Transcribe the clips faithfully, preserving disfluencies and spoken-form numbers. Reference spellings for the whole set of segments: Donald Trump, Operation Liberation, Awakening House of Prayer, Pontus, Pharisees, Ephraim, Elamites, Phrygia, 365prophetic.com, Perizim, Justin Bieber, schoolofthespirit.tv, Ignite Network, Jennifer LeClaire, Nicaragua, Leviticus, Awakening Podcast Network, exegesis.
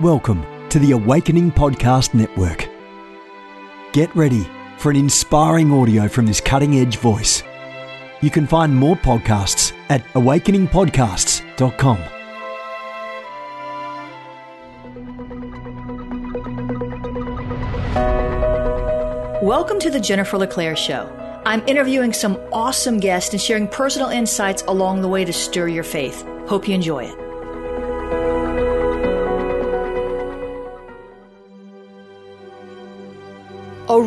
Welcome to the Awakening Podcast Network. Get ready for an inspiring audio from this cutting-edge voice. You can find more podcasts at awakening podcasts dot com. Welcome to the Jennifer LeClaire Show. I'm interviewing some awesome guests and sharing personal insights along the way to stir your faith. Hope you enjoy it. A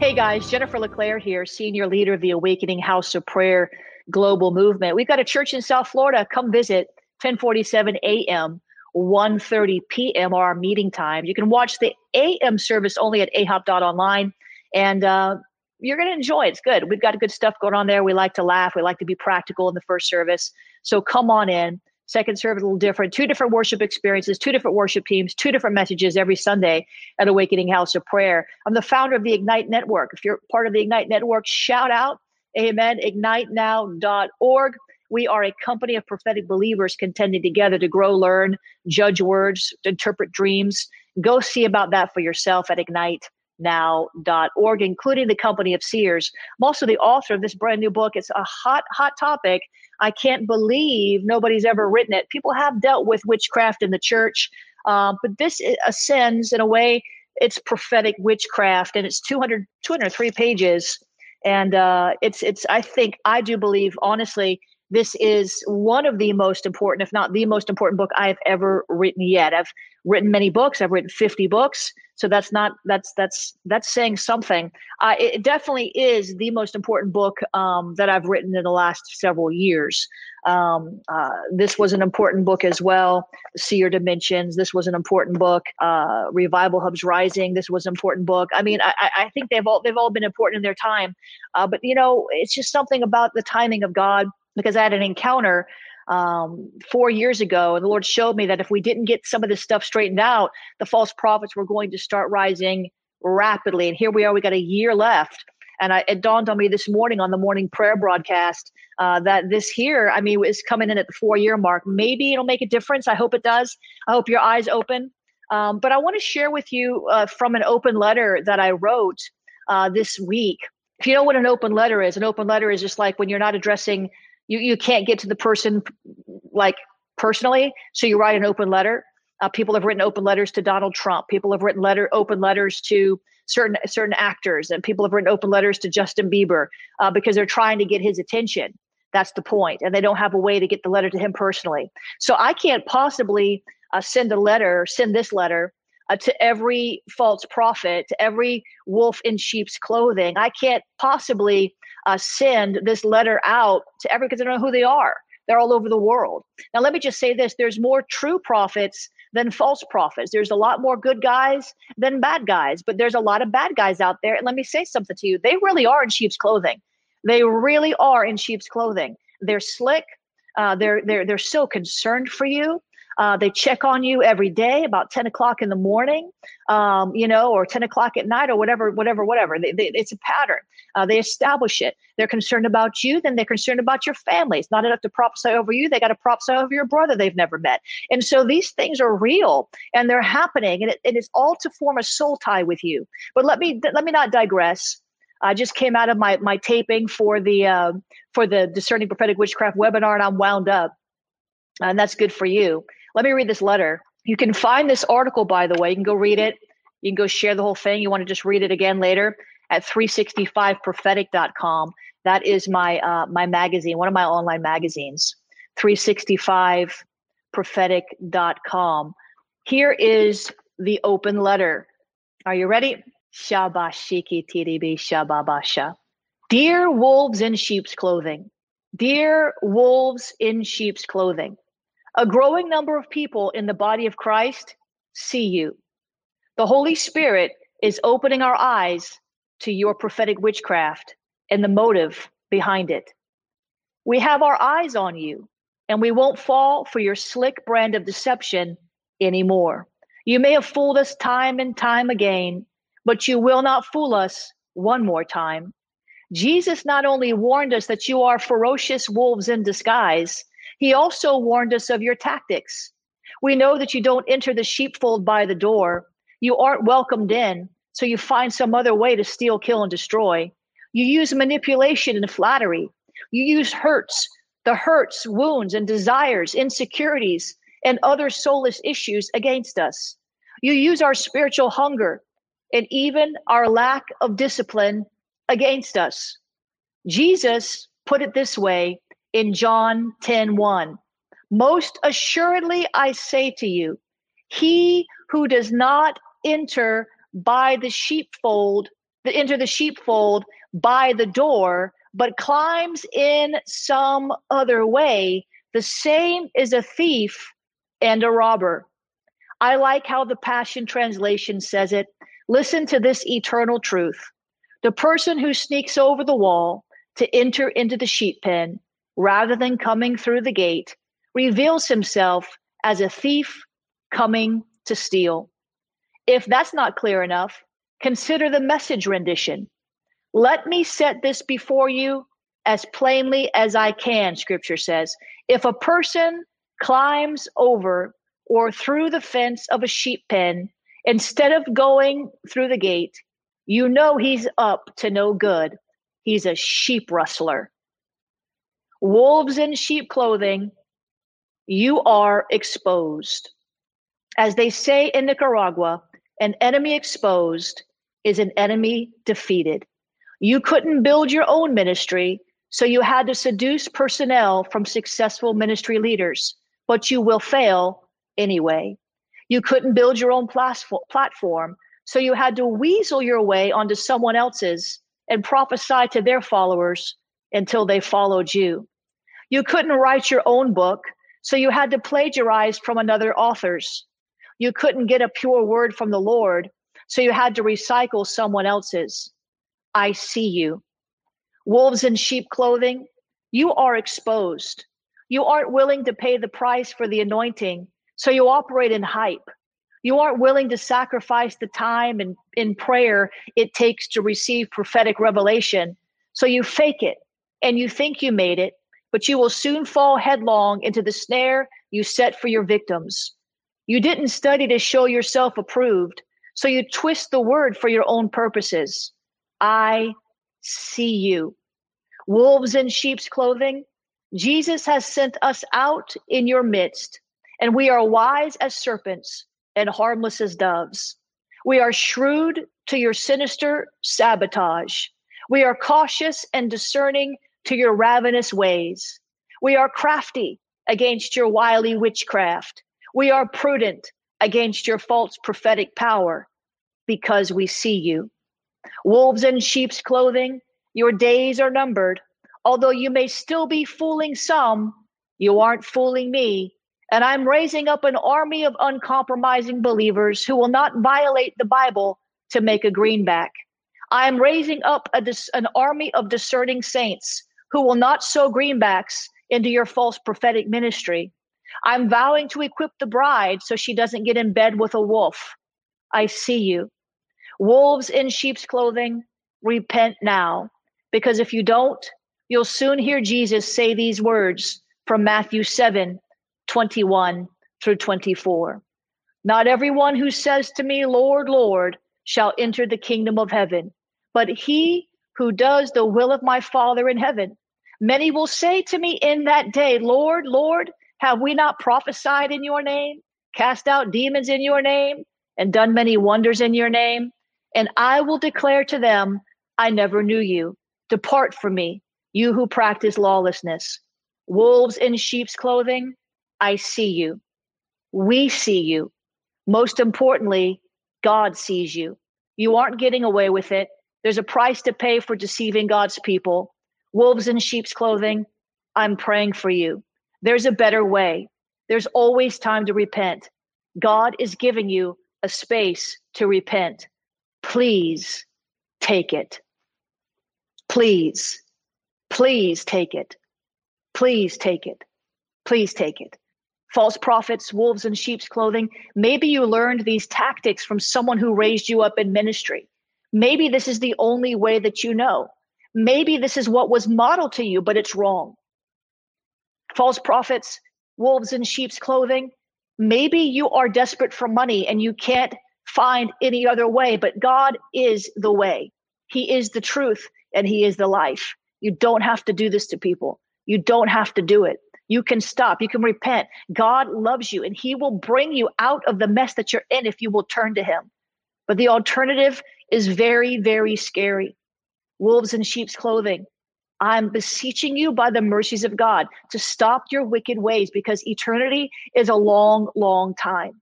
Hey guys, Jennifer LeClaire here, Senior Leader of the Awakening House of Prayer Global Movement. We've got a church in South Florida. Come visit, ten forty-seven a.m., one thirty p.m. are our meeting time. You can watch the a m service only at a hop dot online, and uh, you're going to enjoy it. It's good. We've got good stuff going on there. We like to laugh. We like to be practical in the first service. So come on in. Second service, a little different. Two different worship experiences, two different worship teams, two different messages every Sunday at Awakening House of Prayer. I'm the founder of the Ignite Network. If you're part of the Ignite Network, shout out. Amen. ignite now dot org. We are a company of prophetic believers contending together to grow, learn, judge words, interpret dreams. Go see about that for yourself at ignite now dot org, including the company of seers. I'm also the author of this brand new book. It's a hot, hot topic. I can't believe nobody's ever written it. People have dealt with witchcraft in the church, uh, but this ascends in a way. It's prophetic witchcraft, and it's two hundred, two hundred three pages. And uh, it's, it's, I think, I do believe, honestly, this is one of the most important, if not the most important book I've ever written yet. I've written many books. I've written fifty books. So that's not, that's, that's, that's saying something. Uh, it definitely is the most important book um, that I've written in the last several years. Um, uh, this was an important book as well. Seer Dimensions. This was an important book. Uh, Revival Hubs Rising. This was an important book. I mean, I, I think they've all, they've all been important in their time. Uh, but you know, it's just something about the timing of God. Because I had an encounter um, four years ago, and the Lord showed me that if we didn't get some of this stuff straightened out, the false prophets were going to start rising rapidly. And here we are, we got a year left. And I, it dawned on me this morning on the morning prayer broadcast uh, that this year, I mean, is coming in at the four-year mark. Maybe it'll make a difference. I hope it does. I hope your eyes open. Um, but I want to share with you uh, from an open letter that I wrote uh, this week. If you know what an open letter is, an open letter is just like when you're not addressing You you can't get to the person like personally, so you write an open letter. Uh, people have written open letters to Donald Trump. People have written letter open letters to certain certain actors, and people have written open letters to Justin Bieber uh, because they're trying to get his attention. That's the point, and they don't have a way to get the letter to him personally. So I can't possibly uh, send a letter, send this letter uh, to every false prophet, to every wolf in sheep's clothing. I can't possibly. Uh, send this letter out to everyone because I don't know who they are. They're all over the world. Now, let me just say this. There's more true prophets than false prophets. There's a lot more good guys than bad guys, but there's a lot of bad guys out there. And let me say something to you. They really are in sheep's clothing. They really are in sheep's clothing. They're slick. Uh, they're, they're, they're so concerned for you. Uh, they check on you every day about ten o'clock in the morning, um, you know, or ten o'clock at night or whatever, whatever, whatever. They, they, it's a pattern. Uh, they establish it. They're concerned about you. Then they're concerned about your family. It's not enough to prophesy over you. They got to prophesy over your brother they've never met. And so these things are real and they're happening. And it, it is all to form a soul tie with you. But let me, let me not digress. I just came out of my my taping for the uh, for the Discerning Prophetic Witchcraft webinar, and I'm wound up, and that's good for you. Let me read this letter. You can find this article, by the way. You can go read it. You can go share the whole thing. You want to just read it again later at three sixty-five prophetic dot com. That is my uh, my magazine, one of my online magazines, three sixty-five prophetic dot com. Here is the open letter. Are you ready? Shabashiki T D B Shababasha. Dear wolves in sheep's clothing, dear wolves in sheep's clothing, a growing number of people in the body of Christ see you. The Holy Spirit is opening our eyes to your prophetic witchcraft and the motive behind it. We have our eyes on you, and we won't fall for your slick brand of deception anymore. You may have fooled us time and time again, but you will not fool us one more time. Jesus not only warned us that you are ferocious wolves in disguise, he also warned us of your tactics. We know that you don't enter the sheepfold by the door. You aren't welcomed in, so you find some other way to steal, kill, and destroy. You use manipulation and flattery. You use hurts, the hurts, wounds, and desires, insecurities, and other soulless issues against us. You use our spiritual hunger and even our lack of discipline against us. Jesus put it this way in John ten one. Most assuredly, I say to you, he who does not enter by the sheepfold, enter the sheepfold by the door, but climbs in some other way, the same is a thief and a robber. I like how the Passion Translation says it. Listen to this eternal truth. The person who sneaks over the wall to enter into the sheep pen, rather than coming through the gate, reveals himself as a thief coming to steal. If that's not clear enough, consider the message rendition. Let me set this before you as plainly as I can, Scripture says. If a person climbs over or through the fence of a sheep pen, instead of going through the gate, you know he's up to no good. He's a sheep rustler. Wolves in sheep clothing, you are exposed. As they say in Nicaragua, an enemy exposed is an enemy defeated. You couldn't build your own ministry, so you had to seduce personnel from successful ministry leaders, but you will fail anyway. You couldn't build your own platform, so you had to weasel your way onto someone else's and prophesy to their followers until they followed you. You couldn't write your own book, so you had to plagiarize from another author's. You couldn't get a pure word from the Lord, so you had to recycle someone else's. I see you. Wolves in sheep clothing, you are exposed. You aren't willing to pay the price for the anointing, so you operate in hype. You aren't willing to sacrifice the time and in prayer it takes to receive prophetic revelation. So you fake it and you think you made it, but you will soon fall headlong into the snare you set for your victims. You didn't study to show yourself approved, so you twist the word for your own purposes. I see you. Wolves in sheep's clothing, Jesus has sent us out in your midst, and we are wise as serpents and harmless as doves. We are shrewd to your sinister sabotage. We are cautious and discerning to your ravenous ways. We are crafty against your wily witchcraft. We are prudent against your false prophetic power, because we see you. Wolves in sheep's clothing, your days are numbered. Although you may still be fooling some, you aren't fooling me. And I'm raising up an army of uncompromising believers who will not violate the Bible to make a greenback. I'm raising up a dis- an army of discerning saints who will not sow greenbacks into your false prophetic ministry. I'm vowing to equip the bride so she doesn't get in bed with a wolf. I see you. Wolves in sheep's clothing, repent now, because if you don't, you'll soon hear Jesus say these words from Matthew seven, twenty-one through twenty-four. Not everyone who says to me, Lord, Lord, shall enter the kingdom of heaven, but he who does the will of my Father in heaven. Many will say to me in that day, Lord, Lord, have we not prophesied in your name, cast out demons in your name, and done many wonders in your name? And I will declare to them, I never knew you. Depart from me, you who practice lawlessness. Wolves in sheep's clothing, I see you. We see you. Most importantly, God sees you. You aren't getting away with it. There's a price to pay for deceiving God's people. Wolves in sheep's clothing, I'm praying for you. There's a better way. There's always time to repent. God is giving you a space to repent. Please take it. Please, please take it. Please take it. Please take it. False prophets, wolves in sheep's clothing. Maybe you learned these tactics from someone who raised you up in ministry. Maybe this is the only way that you know. Maybe this is what was modeled to you, but it's wrong. False prophets, wolves in sheep's clothing. Maybe you are desperate for money and you can't find any other way, but God is the way. He is the truth and he is the life. You don't have to do this to people. You don't have to do it. You can stop. You can repent. God loves you and he will bring you out of the mess that you're in if you will turn to him. But the alternative is very, very scary. Wolves in sheep's clothing. I'm beseeching you by the mercies of God to stop your wicked ways, because eternity is a long, long time.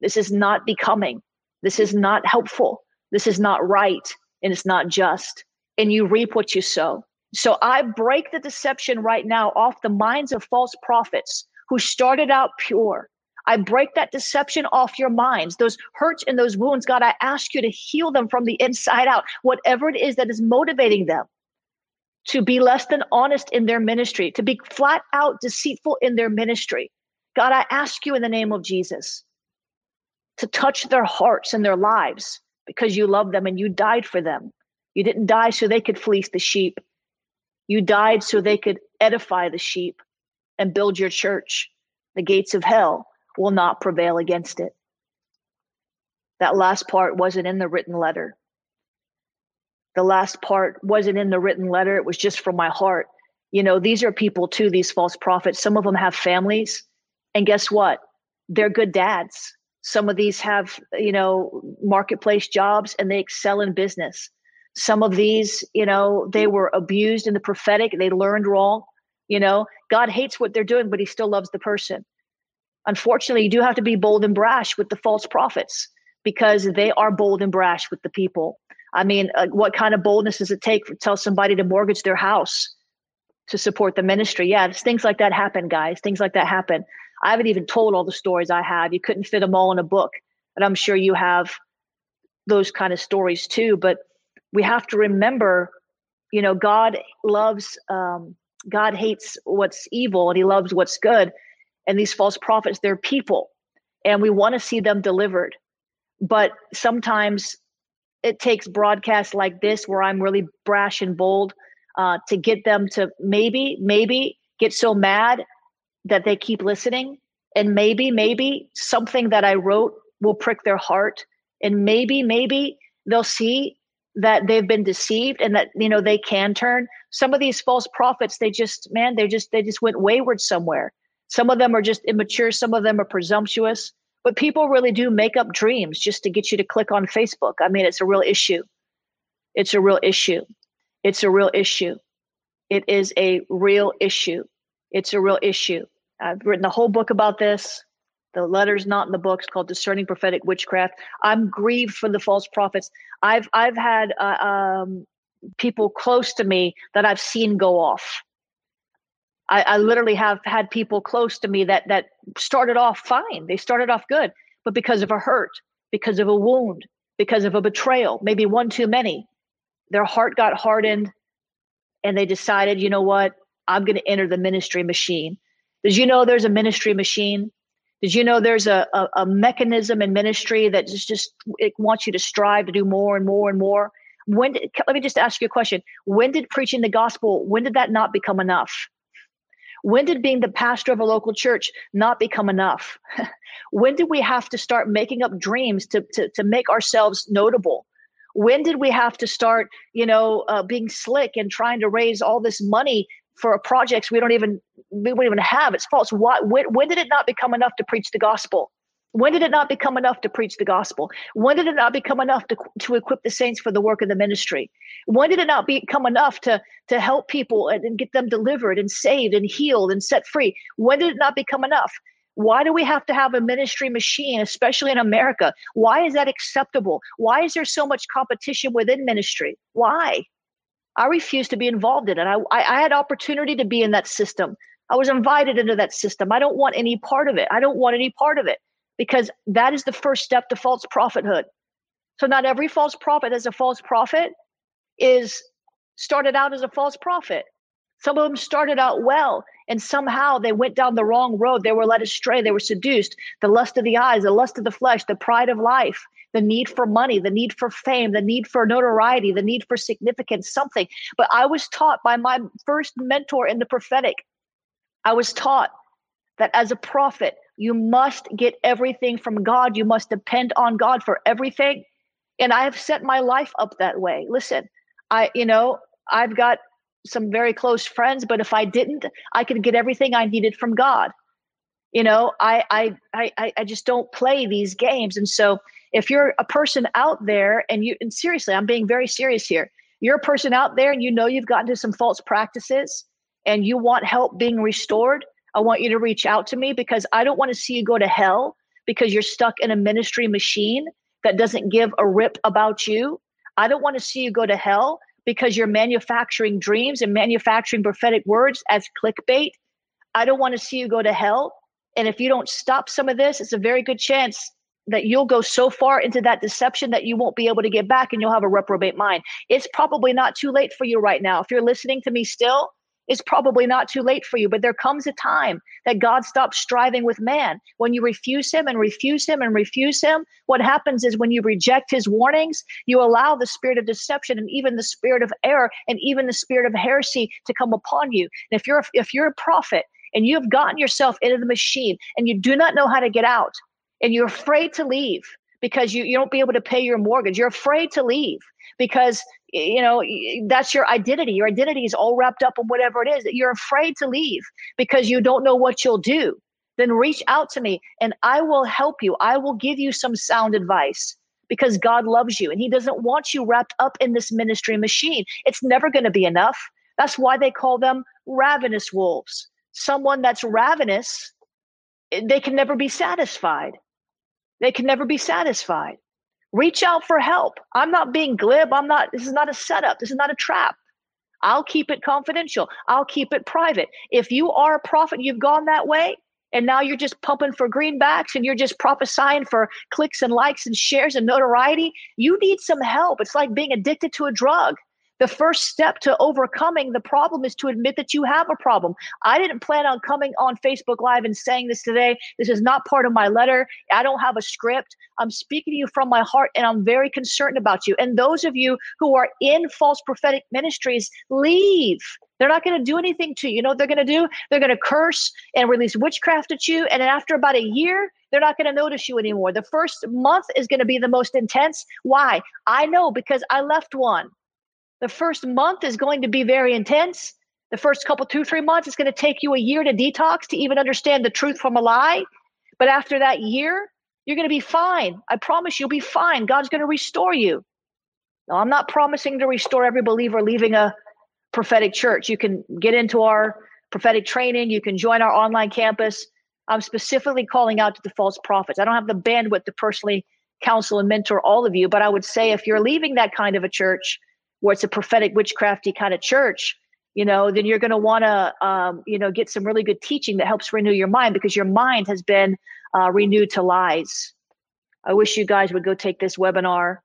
This is not becoming. This is not helpful. This is not right. And it's not just. And you reap what you sow. So I break the deception right now off the minds of false prophets who started out pure. I break that deception off your minds. Those hurts and those wounds, God, I ask you to heal them from the inside out, whatever it is that is motivating them to be less than honest in their ministry, to be flat out deceitful in their ministry. God, I ask you in the name of Jesus to touch their hearts and their lives, because you love them and you died for them. You didn't die so they could fleece the sheep. You died so they could edify the sheep and build your church. The gates of hell will not prevail against it. That last part wasn't in the written letter. The last part wasn't in the written letter. It was just from my heart. You know, these are people too, these false prophets. Some of them have families. And guess what? They're good dads. Some of these have, you know, marketplace jobs and they excel in business. Some of these, you know, they were abused in the prophetic. They learned wrong. You know, God hates what they're doing, but he still loves the person. Unfortunately, you do have to be bold and brash with the false prophets, because they are bold and brash with the people. I mean, uh, what kind of boldness does it take to tell somebody to mortgage their house to support the ministry? Yeah, things like that happen, guys. Things like that happen. I haven't even told all the stories I have. You couldn't fit them all in a book. And I'm sure you have those kind of stories too. But we have to remember, you know, God loves, um, God hates what's evil and he loves what's good. And these false prophets, they're people. And we want to see them delivered. But sometimes it takes broadcasts like this where I'm really brash and bold uh, to get them to maybe, maybe get so mad that they keep listening. And maybe, maybe something that I wrote will prick their heart. And maybe, maybe they'll see that they've been deceived and that, you know, they can turn. Some of these false prophets, they just, man, they just, they just went wayward somewhere. Some of them are just immature. Some of them are presumptuous. But people really do make up dreams just to get you to click on Facebook. I mean, it's a real issue. It's a real issue. It's a real issue. It is a real issue. It's a real issue. I've written a whole book about this. The letter's not in the book. It's called Discerning Prophetic Witchcraft. I'm grieved for the false prophets. I've I've had uh, um, people close to me that I've seen go off. I, I literally have had people close to me that that started off fine. They started off good, but because of a hurt, because of a wound, because of a betrayal, maybe one too many, their heart got hardened and they decided, you know what, I'm going to enter the ministry machine. Did you know there's a ministry machine? Did you know there's a, a, a mechanism in ministry that just, just it wants you to strive to do more and more and more? When did, let me just ask you a question. When did preaching the gospel, when did that not become enough? When did being the pastor of a local church not become enough? When did we have to start making up dreams to, to, to make ourselves notable? When did we have to start, you know, uh, being slick and trying to raise all this money for projects we don't even we don't even have? It's false. Why, when, when did it not become enough to preach the gospel? When did it not become enough to preach the gospel? When did it not become enough to, to equip the saints for the work of the ministry? When did it not become enough to, to help people and, and get them delivered and saved and healed and set free? When did it not become enough? Why do we have to have a ministry machine, especially in America? Why is that acceptable? Why is there so much competition within ministry? Why? I refuse to be involved in it. I, I had opportunity to be in that system. I was invited into that system. I don't want any part of it. I don't want any part of it because that is the first step to false prophethood. So not every false prophet as a false prophet is started out as a false prophet. Some of them started out well, and somehow they went down the wrong road. They were led astray. They were seduced. The lust of the eyes, the lust of the flesh, the pride of life, the need for money, the need for fame, the need for notoriety, the need for significance, something. But I was taught by my first mentor in the prophetic, I was taught that as a prophet, you must get everything from God. You must depend on God for everything. And I have set my life up that way. Listen, I, you know, I've got some very close friends, but if I didn't, I could get everything I needed from God. You know, I I I I just don't play these games. And so if you're a person out there and you, and seriously, I'm being very serious here. You're a person out there and you know you've gotten to some false practices and you want help being restored. I want you to reach out to me because I don't want to see you go to hell because you're stuck in a ministry machine that doesn't give a rip about you. I don't want to see you go to hell because you're manufacturing dreams and manufacturing prophetic words as clickbait. I don't want to see you go to hell. And if you don't stop some of this, it's a very good chance that you'll go so far into that deception that you won't be able to get back and you'll have a reprobate mind. It's probably not too late for you right now. If you're listening to me still, it's probably not too late for you. But there comes a time that God stops striving with man. When you refuse him and refuse him and refuse him, what happens is when you reject his warnings, you allow the spirit of deception and even the spirit of error and even the spirit of heresy to come upon you. And if you're a, if you're a prophet and you've gotten yourself into the machine and you do not know how to get out and you're afraid to leave because you, you don't be able to pay your mortgage, you're afraid to leave because you know, that's your identity. Your identity is all wrapped up in whatever it is that you're afraid to leave because you don't know what you'll do. Then reach out to me and I will help you. I will give you some sound advice because God loves you and he doesn't want you wrapped up in this ministry machine. It's never going to be enough. That's why they call them ravenous wolves. Someone that's ravenous, they can never be satisfied. They can never be satisfied. Reach out for help. I'm not being glib. I'm not, this is not a setup. This is not a trap. I'll keep it confidential. I'll keep it private. If you are a prophet, you've gone that way, and now you're just pumping for greenbacks and you're just prophesying for clicks and likes and shares and notoriety, you need some help. It's like being addicted to a drug. The first step to overcoming the problem is to admit that you have a problem. I didn't plan on coming on Facebook Live and saying this today. This is not part of my letter. I don't have a script. I'm speaking to you from my heart, and I'm very concerned about you. And those of you who are in false prophetic ministries, leave. They're not going to do anything to you. You know what they're going to do? They're going to curse and release witchcraft at you. And after about a year, they're not going to notice you anymore. The first month is going to be the most intense. Why? I know because I left one. The first month is going to be very intense. The first couple, two, three months, it's going to take you a year to detox to even understand the truth from a lie. But after that year, you're going to be fine. I promise you'll be fine. God's going to restore you. Now, I'm not promising to restore every believer leaving a prophetic church. You can get into our prophetic training. You can join our online campus. I'm specifically calling out to the false prophets. I don't have the bandwidth to personally counsel and mentor all of you, but I would say if you're leaving that kind of a church, where it's a prophetic witchcrafty kind of church, you know, then you're going to want to, um, you know, get some really good teaching that helps renew your mind because your mind has been uh, renewed to lies. I wish you guys would go take this webinar,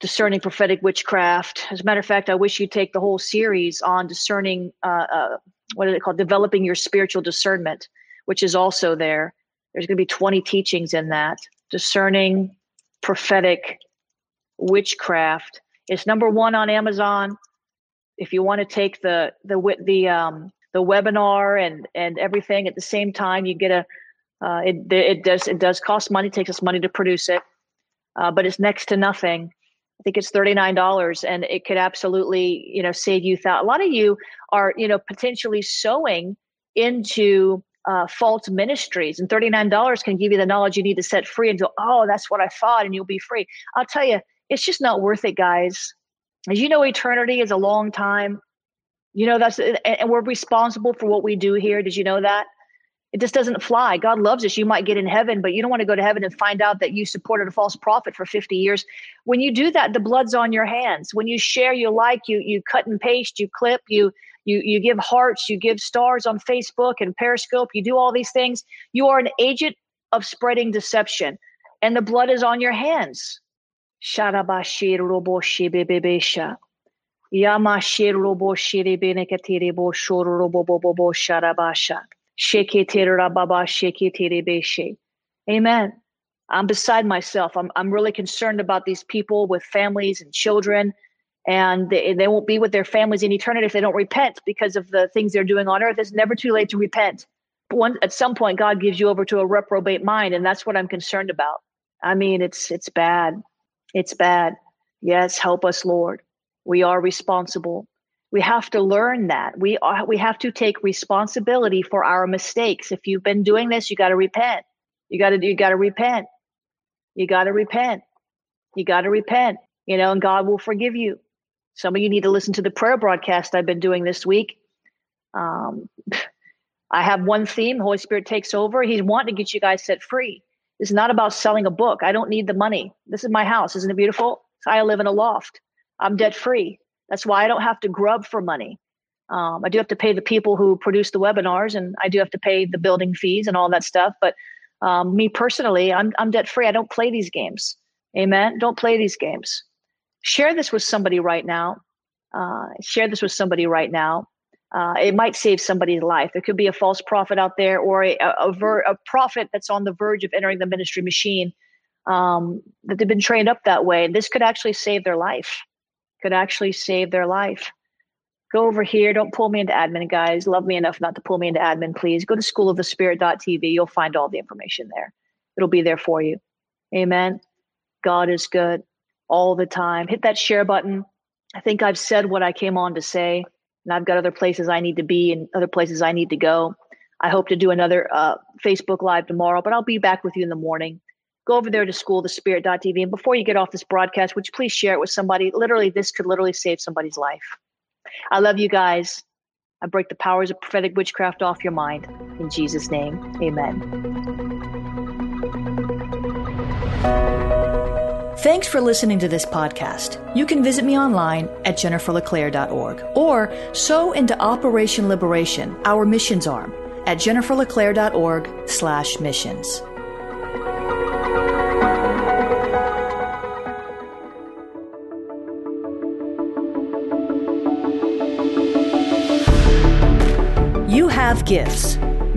Discerning Prophetic Witchcraft. As a matter of fact, I wish you'd take the whole series on discerning, uh, uh, what is it called? Developing your spiritual discernment. which is also there. There's going to be twenty teachings in that. Discerning Prophetic Witchcraft. It's number one on Amazon. If you want to take the the the um the webinar and and everything at the same time, you get a uh, it it does it does cost money. It takes us money to produce it, uh, but it's next to nothing. I think it's thirty-nine dollars, and it could absolutely, you know, save you. Th- a lot of you are, you know, potentially sowing into uh, false ministries, and thirty-nine dollars can give you the knowledge you need to set free and go, oh, that's what I thought, and you'll be free. I'll tell you, it's just not worth it, guys. As you know, eternity is a long time. You know, that's, and we're responsible for what we do here. Did you know that? It just doesn't fly. God loves us. You might get in heaven, but you don't want to go to heaven and find out that you supported a false prophet for fifty years. When you do that, the blood's on your hands. When you share, you like, you you cut and paste, you clip, you you you give hearts, you give stars on Facebook and Periscope, you do all these things. You are an agent of spreading deception, and the blood is on your hands. Shadabashi roboshi bebebesha. Yamashi roboshi benekatiri bosho robobobo shadabasha. Amen. I'm beside myself. I'm I'm really concerned about these people with families and children, and they, they won't be with their families in eternity if they don't repent because of the things they're doing on earth. It's never too late to repent. But one, at some point, God gives you over to a reprobate mind, and that's what I'm concerned about. I mean, it's it's bad. It's bad. Yes, help us, Lord. We are responsible. We have to learn that. We are, we have to take responsibility for our mistakes. If you've been doing this, you got to repent. You got to you got to repent. You got to repent. You got to repent. You know, and God will forgive you. Some of you need to listen to the prayer broadcast I've been doing this week. Um, I have one theme: Holy Spirit takes over. He's wanting to get you guys set free. It's not about selling a book. I don't need the money. This is my house. Isn't it beautiful? I live in a loft. I'm debt free. That's why I don't have to grub for money. Um, I do have to pay the people who produce the webinars, and I do have to pay the building fees and all that stuff. But um, me personally, I'm I'm debt free. I don't play these games. Amen. Don't play these games. Share this with somebody right now. Uh, share this with somebody right now. Uh, it might save somebody's life. There could be a false prophet out there, or a a, ver- a prophet that's on the verge of entering the ministry machine, um, that they've been trained up that way. And this could actually save their life. could actually save their life. Go over here. Don't pull me into admin, guys. Love me enough not to pull me into admin, please. Go to school of the spirit dot t v. You'll find all the information there. It'll be there for you. Amen. God is good all the time. Hit that share button. I think I've said what I came on to say, and I've got other places I need to be and other places I need to go. I hope to do another uh, Facebook Live tomorrow, but I'll be back with you in the morning. Go over there to school of the spirit dot t v. And before you get off this broadcast, would you please share it with somebody? Literally, this could literally save somebody's life. I love you guys. I break the powers of prophetic witchcraft off your mind. In Jesus' name, amen. Thanks for listening to this podcast. You can visit me online at jennifer leclaire dot org, or sow into Operation Liberation, our missions arm, at jennifer leclaire dot org slash missions. Have gifts.